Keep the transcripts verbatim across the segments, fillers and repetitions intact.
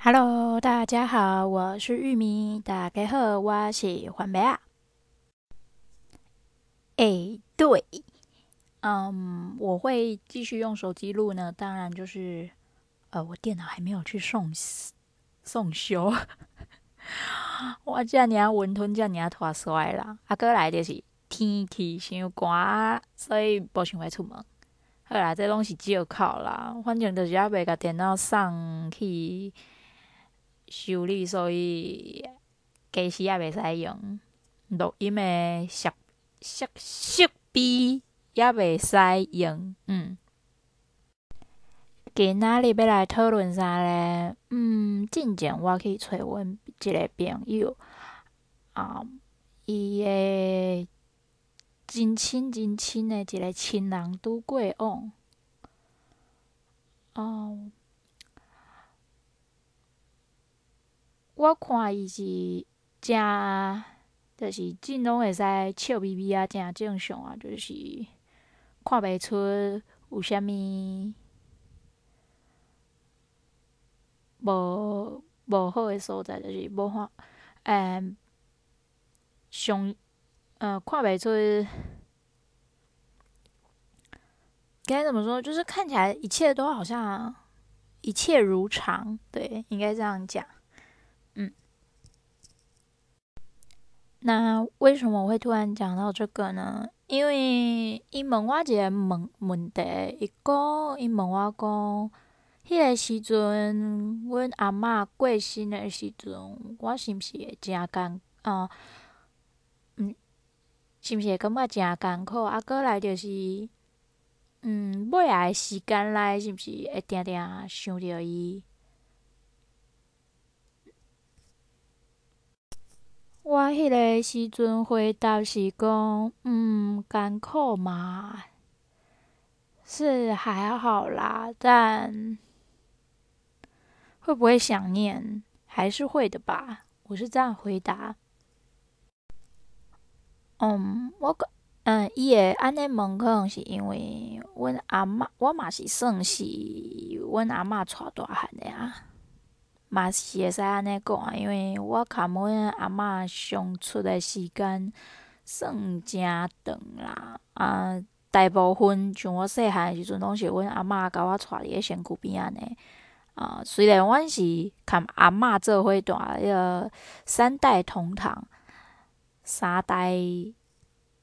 Hello， 大家好，我是玉米。大家好，我是番麦啊。哎，对，嗯，我会继续用手机录呢。当然就是，呃，我电脑还没有去送送修。我这尔温吞，这尔拖衰啦。啊，再来就是天气伤寒，所以无想要出门。好啦，这拢是借口啦。反正就是还袂甲电脑送去修理，所以其实也袂使用录音的设设设备，也袂使用。嗯，今仔日要来讨论啥咧？嗯，之前我去找阮一个朋友，啊、嗯，伊个真亲真亲的一个亲人拄过往，哦、嗯。我看伊是真，就是真拢会使笑眯眯啊，真正常啊，就是看袂出有啥物无无好诶所在，就是无看，诶、嗯，上，呃，看袂出，该怎么说？就是看起来一切都好像一切如常，对，应该这样讲。那为什么我会突然讲到这个呢？因为伊问我一个问问题，伊讲，伊问我讲，迄个时阵，阮阿嬷过身的时阵，我是毋是会真艰，呃，嗯，是毋是会感觉真艰苦？啊，过来就是，嗯，尾仔时间内是毋是会定定想着伊？我迄个时阵回答是讲，嗯，艰苦嘛，是还好啦，但会不会想念，还是会的吧。我是这样回答。嗯，我个，嗯，伊会安尼问，可能是因为阮阿嬷，我嘛是算是阮阿嬷带大汉的啊。嘛是会使安尼讲，因为我含阮阿嬷相处的时间算真长啦。啊，大部分像我细汉时阵，拢是阮阿嬷甲我带伫咧身躯边安尼。啊，虽然阮是含阿嬷做伙住，迄个三代同堂，三代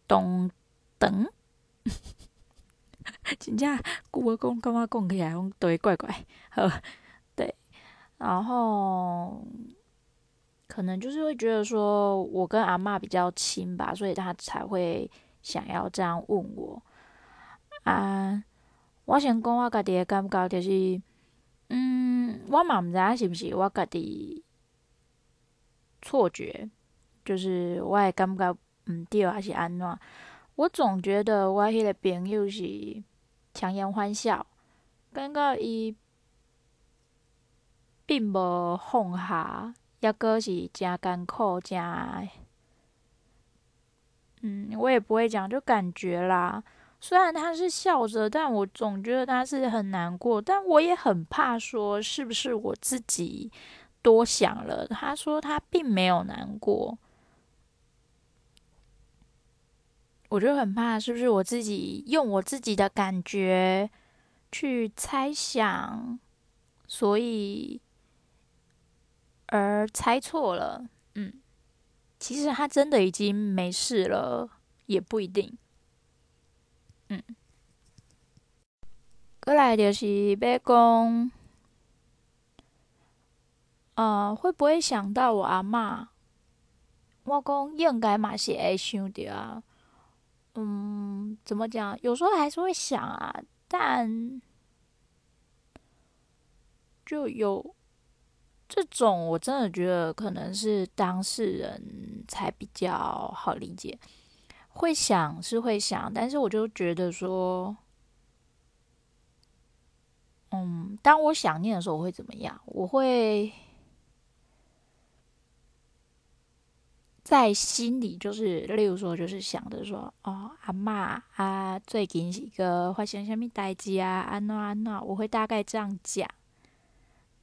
同堂，真正久无讲，感觉讲起来拢对怪怪。好。然后可能就是会觉得说我跟阿嬷比较亲吧，所以她才会想要这样问我。啊，我先讲我家己的感觉就是，嗯，我嘛毋知影是毋是我家己错觉，就是我的感觉毋对还是安怎？我总觉得我迄个朋友是强颜欢笑，感觉伊并无放下，抑阁是真艰苦，真嗯，我也不会讲，就感觉啦。虽然他是笑着，但我总觉得他是很难过。但我也很怕说，是不是我自己多想了？他说他并没有难过，我就很怕，是不是我自己用我自己的感觉去猜想，所以。而猜错了，嗯，其实他真的已经没事了，也不一定，嗯。过来就是要讲，呃，会不会想到我阿嬷？我讲应该嘛是会想到啊，嗯，怎么讲？有时候还是会想啊，但就有。这种我真的觉得可能是当事人才比较好理解，会想是会想，但是我就觉得说，嗯，当我想念的时候我会怎么样？我会在心里就是，例如说就是想着说，哦，阿嬷啊，最近是一个发生什么代志啊，安怎安怎，我会大概这样讲。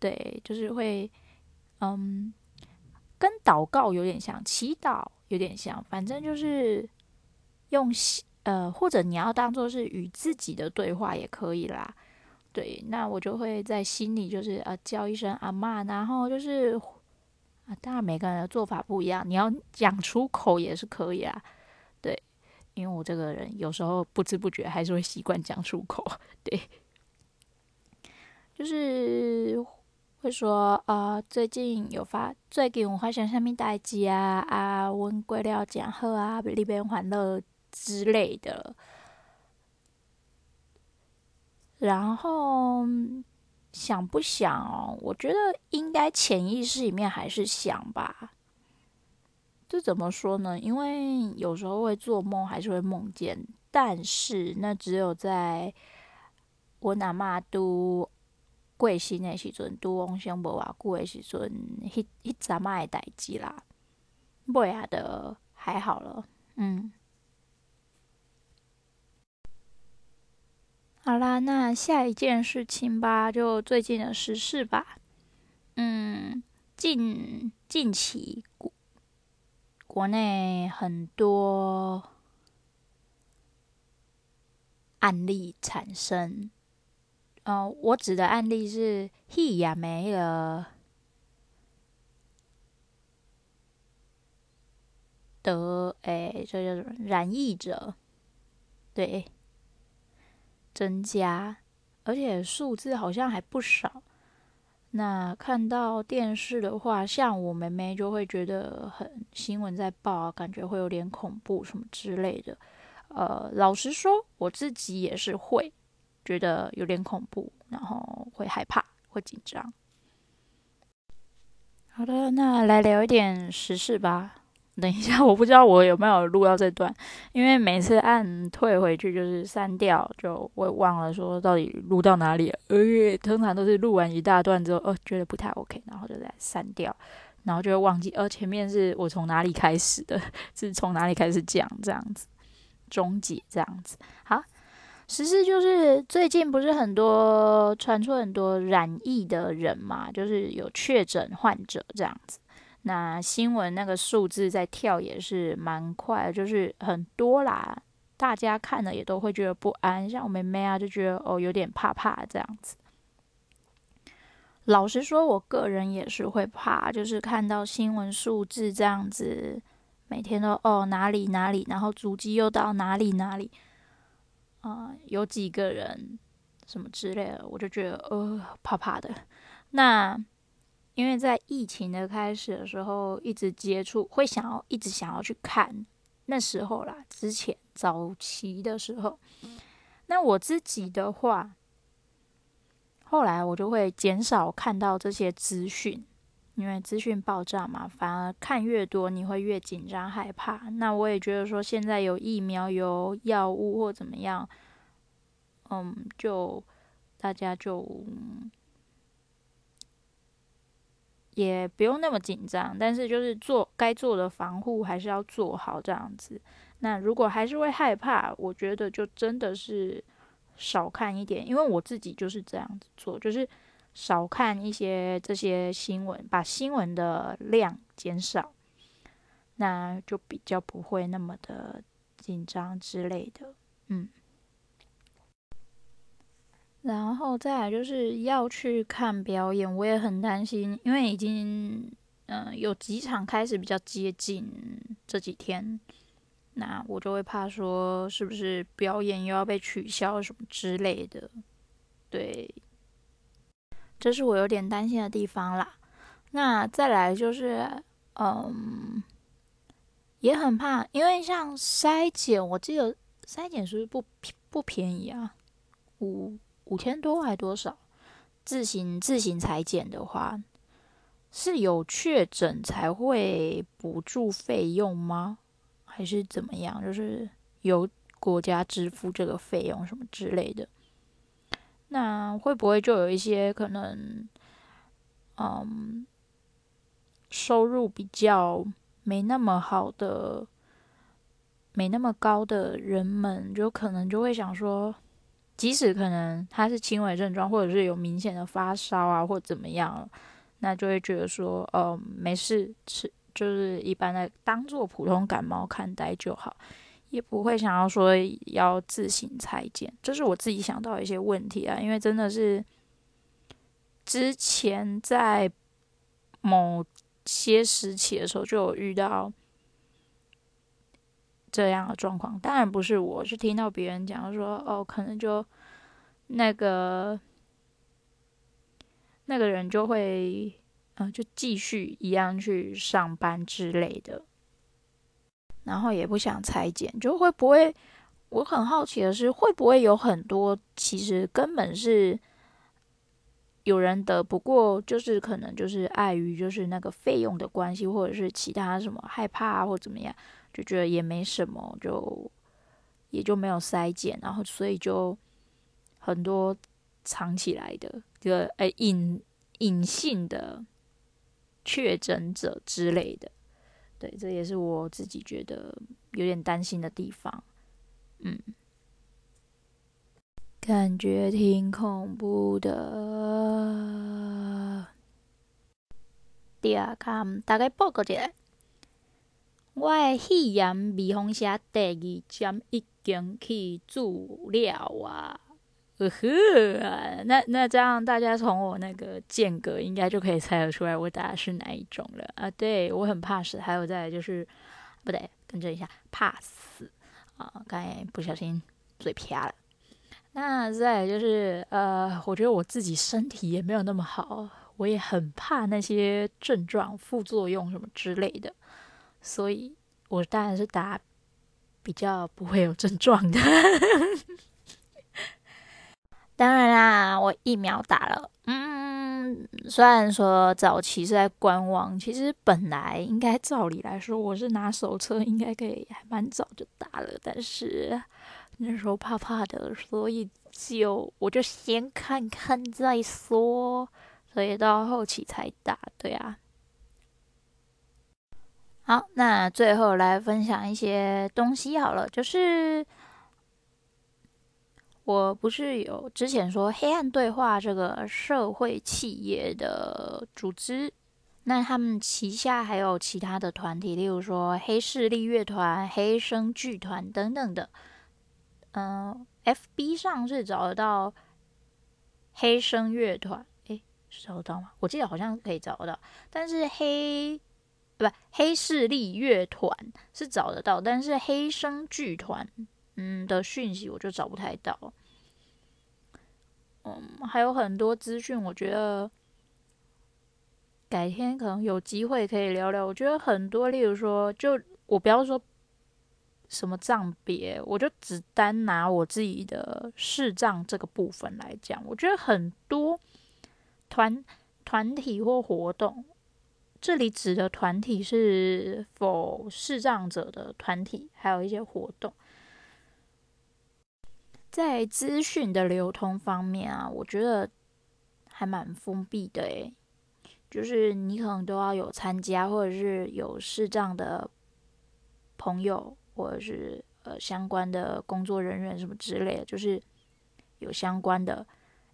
对，就是会，嗯，跟祷告有点像，祈祷有点像，反正就是用心，呃，或者你要当做是与自己的对话也可以啦。对，那我就会在心里就是呃叫一声阿嬷，然后就是啊，当然每个人的做法不一样，你要讲出口也是可以啊。对，因为我这个人有时候不知不觉还是会习惯讲出口，对，就是会说啊、呃，最近有发，最近有发生什么代志啊？啊，阮过了真好啊，你免烦恼之类的。然后想不想、哦？我觉得应该潜意识里面还是想吧。这怎么说呢？因为有时候会做梦，还是会梦见，但是那只有在我阿嬷拄过身的时阵，拄往生无偌久的时阵，迄迄阵仔的代志啦，尾啊的还好了，嗯。好啦，那下一件事情吧，就最近的时事吧。嗯，近近期国。国内很多案例产生，呃，我指的案例是戏也没了得，哎，这叫什么染疫者，对，增加，而且数字好像还不少。那看到电视的话，像我妹妹就会觉得很新闻在报啊，感觉会有点恐怖什么之类的。呃，老实说，我自己也是会觉得有点恐怖，然后会害怕，会紧张。好的，那来聊一点时事吧。等一下，我不知道我有没有录到这段，因为每次按退回去就是删掉，就我忘了说到底录到哪里了。呃，通常都是录完一大段之后，呃，觉得不太 OK， 然后就再删掉，然后就会忘记，呃，前面是我从哪里开始的，是从哪里开始讲这样子，终结这样子。好，时事就是最近不是很多传出很多染疫的人嘛，就是有确诊患者这样子。那新闻那个数字在跳也是蛮快的，就是很多啦，大家看了也都会觉得不安，像我妹妹啊就觉得哦有点怕怕这样子。老实说，我个人也是会怕，就是看到新闻数字这样子，每天都哦哪里哪里，然后足迹又到哪里哪里，啊、呃、有几个人什么之类的，我就觉得呃怕怕的。那因为在疫情的开始的时候，一直接触，会想要一直想要去看那时候啦，之前早期的时候，那我自己的话，后来我就会减少看到这些资讯，因为资讯爆炸嘛，反而看越多你会越紧张害怕。那我也觉得说现在有疫苗、有药物或怎么样，嗯，就大家就。也不用那么紧张，但是就是做该做的防护还是要做好这样子。那如果还是会害怕，我觉得就真的是少看一点，因为我自己就是这样子做，就是少看一些这些新闻，把新闻的量减少，那就比较不会那么的紧张之类的，嗯。然后再来就是要去看表演，我也很担心，因为已经嗯、呃、有几场开始比较接近这几天，那我就会怕说是不是表演又要被取消什么之类的，对，这是我有点担心的地方啦。那再来就是嗯也很怕，因为像筛检，我记得筛检是不是不不便宜啊，五。五千多还多少？自行自行裁剪的话，是有确诊才会补助费用吗？还是怎么样？就是由国家支付这个费用什么之类的？那会不会就有一些可能，嗯，收入比较没那么好的、没那么高的人们，就可能就会想说。即使可能他是轻微症状，或者是有明显的发烧啊，或怎么样，那就会觉得说，呃，没事，吃就是一般的当做普通感冒看待就好，也不会想要说要自行裁剪。这是我自己想到一些问题啊，因为真的是之前在某些时期的时候就有遇到这样的状况，当然不是我，是听到别人讲说，哦，可能就那个那个人就会，呃，就继续一样去上班之类的，然后也不想裁剪，就会不会？我很好奇的是，会不会有很多其实根本是有人得，不过就是可能就是碍于就是那个费用的关系，或者是其他什么害怕啊，或怎么样。就觉得也没什么，就也就没有筛检，然后所以就很多藏起来的这个呃隐隐性的确诊者之类的，对，这也是我自己觉得有点担心的地方。嗯，感觉挺恐怖的。第二看大概报告一下。我的肺炎预防针第二针已经去注了啊！呵呵，那那这样大家从我那个间隔应该就可以猜得出来我打的是哪一种了啊！对，我很怕死，还有再来就是不对，更正一下，怕死啊！刚才不小心嘴啪了。那再来就是呃，我觉得我自己身体也没有那么好，我也很怕那些症状、副作用什么之类的。所以我当然是打比较不会有症状的，当然啦，我疫苗打了。嗯，虽然说早期是在观望，其实本来应该照理来说，我是拿手册，应该可以还蛮早就打了，但是那时候怕怕的，所以就我就先看看再说，所以到后期才打。对啊。好，那最后来分享一些东西好了，就是我不是有之前说黑暗对话这个社会企业的组织，那他们旗下还有其他的团体，例如说黑势力乐团、黑声剧团等等的。嗯、呃、，F B 上是找得到黑声乐团，诶，是找得到吗？我记得好像可以找得到，但是黑。不，黑势力乐团是找得到，但是黑声剧团嗯的讯息我就找不太到。嗯，还有很多资讯，我觉得改天可能有机会可以聊聊。我觉得很多，例如说，就我不要说什么障别，我就只单拿我自己的视障这个部分来讲，我觉得很多团团体或活动。这里指的团体是否视障者的团体，还有一些活动。在资讯的流通方面啊，我觉得还蛮封闭的诶，就是你可能都要有参加，或者是有视障的朋友，或者是呃相关的工作人员什么之类的，就是有相关的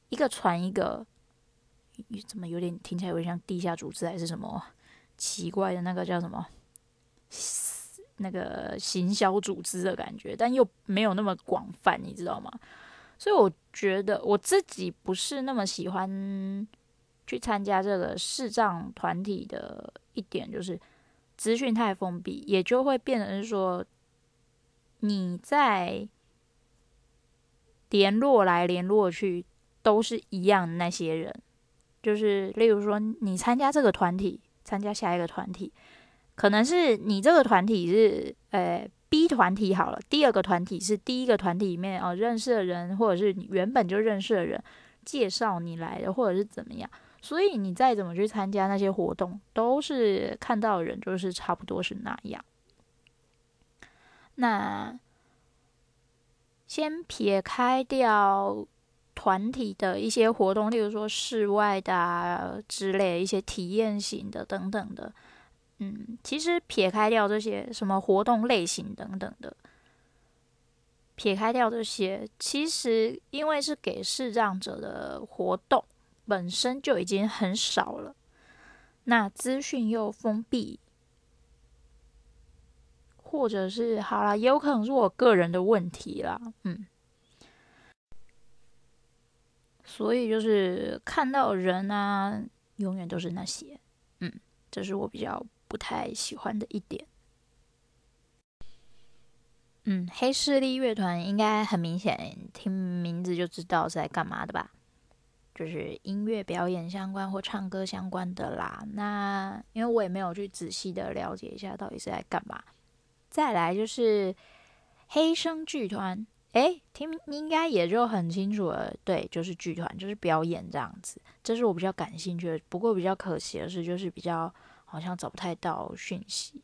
一个传一个，怎么有点听起来有点像地下组织还是什么？奇怪的那个叫什么那个行销组织的感觉，但又没有那么广泛，你知道吗？所以我觉得我自己不是那么喜欢去参加这个视障团体的一点就是资讯太封闭，也就会变成是说你在联络来联络去都是一样的那些人。就是例如说你参加这个团体，参加下一个团体，可能是你这个团体是呃 B 团体好了，第二个团体是第一个团体里面哦认识的人，或者是你原本就认识的人介绍你来的，或者是怎么样，所以你再怎么去参加那些活动，都是看到的人就是差不多是那样。那先撇开掉团体的一些活动，例如说室外的啊之类的一些体验型的等等的，嗯，其实撇开掉这些什么活动类型等等的，撇开掉这些，其实因为是给视障者的活动本身就已经很少了，那资讯又封闭，或者是好啦，也有可能是我个人的问题啦，嗯，所以就是看到人啊，永远都是那些，嗯，这是我比较不太喜欢的一点。嗯，黑势力乐团应该很明显，听名字就知道是在干嘛的吧？就是音乐表演相关或唱歌相关的啦。那因为我也没有去仔细的了解一下到底是在干嘛。再来就是黑声剧团，哎，听应该也就很清楚了，对，就是剧团，就是表演这样子。这是我比较感兴趣的，不过比较可惜的是，就是比较好像找不太到讯息。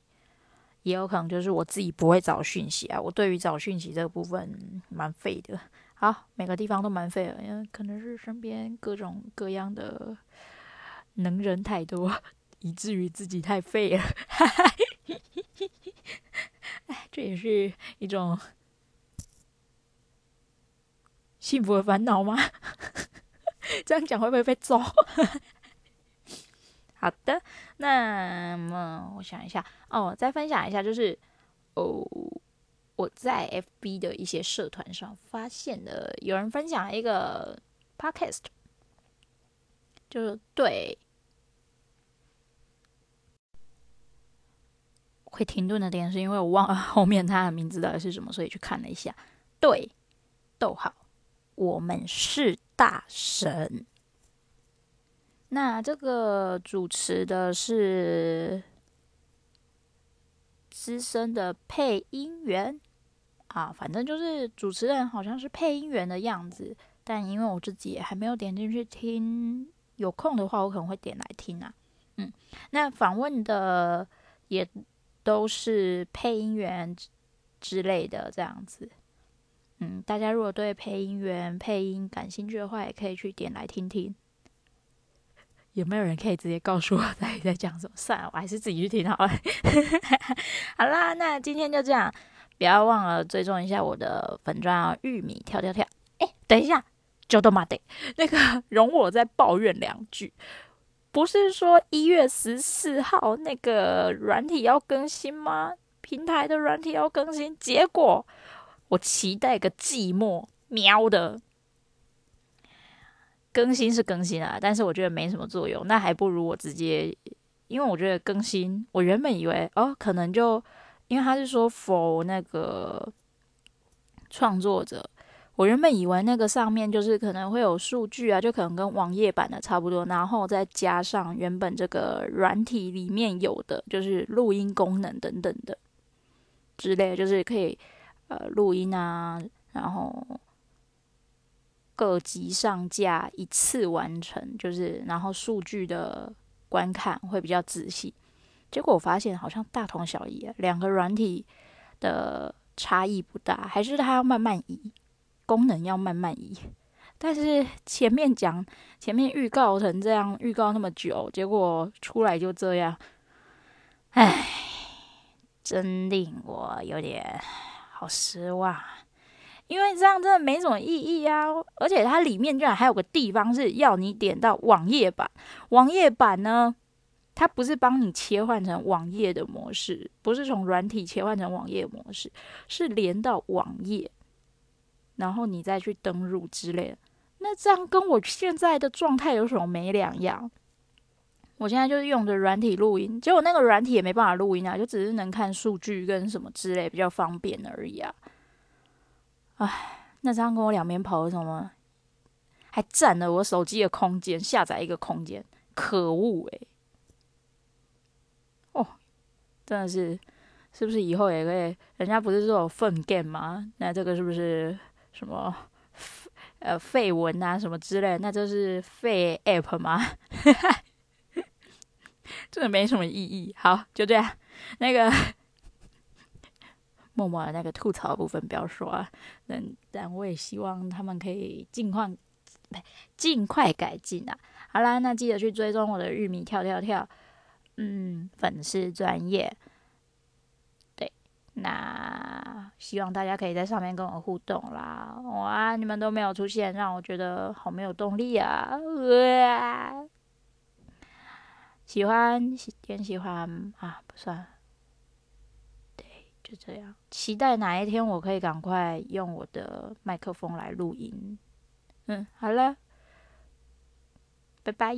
也有可能就是我自己不会找讯息啊，我对于找讯息这个部分蛮废的。好，每个地方都蛮废的，因为可能是身边各种各样的能人太多，以至于自己太废了。哎，这也是一种幸福的烦恼吗？这样讲会不会被揍？好的，那么我想一下哦，再分享一下，就是哦，我在 F B 的一些社团上发现的，有人分享一个 podcast， 就是对会停顿的点是因为我忘了后面他的名字到底是什么，所以去看了一下。对，逗号，我们是大神。那这个主持的是资深的配音员啊，反正就是主持人好像是配音员的样子，但因为我自己也还没有点进去听，有空的话我可能会点来听啊。嗯，那访问的也都是配音员之类的这样子。嗯，大家如果对配音员配音感兴趣的话，也可以去点来听听。有没有人可以直接告诉我到底在讲什么？算了，我还是自己去听好了。好啦，那今天就这样，不要忘了追踪一下我的粉专玉米跳跳跳。哎、欸，等一下，就都嘛得，那个容我再抱怨两句。不是说一月十四号那个软体要更新吗？平台的软体要更新，结果我期待个寂寞喵的。更新是更新啊，但是我觉得没什么作用，那还不如我直接，因为我觉得更新，我原本以为哦，可能就因为他是说 for 那个创作者，我原本以为那个上面就是可能会有数据啊，就可能跟网页版的差不多，然后再加上原本这个软体里面有的就是录音功能等等的之类的，就是可以呃录音啊，然后各级上架一次完成，就是然后数据的观看会比较仔细。结果我发现好像大同小异，两个软体的差异不大，还是它要慢慢移，功能要慢慢移。但是前面讲前面预告成这样，预告那么久，结果出来就这样，唉，真令我有点好失望。因为这样真的没什么意义啊，而且它里面居然还有个地方是要你点到网页版，网页版呢，它不是帮你切换成网页的模式，不是从软体切换成网页模式，是连到网页，然后你再去登入之类的。那这样跟我现在的状态有什么没两样？我现在就是用着软体录音，结果那个软体也没办法录音啊，就只是能看数据跟什么之类比较方便而已啊。唉，那这样跟我两边跑有什么？还占了我手机的空间，下载一个空间，可恶哎、欸！哦，真的是，是不是以后也可以？人家不是说有粪 game 吗？那这个是不是什么呃废文啊什么之类的？那这是废 app 吗？真的没什么意义。好，就这样，那个。默默的那个吐槽的部分不要说啊，但但我也希望他们可以尽快尽快改进啊。好啦，那记得去追踪我的玉米跳跳跳，嗯，粉丝专业。对，那希望大家可以在上面跟我互动啦。哇，你们都没有出现，让我觉得好没有动力啊！哇，喜欢点喜欢啊，不算。对，就这样。期待哪一天我可以赶快用我的麦克风来录音。嗯，好了，拜拜。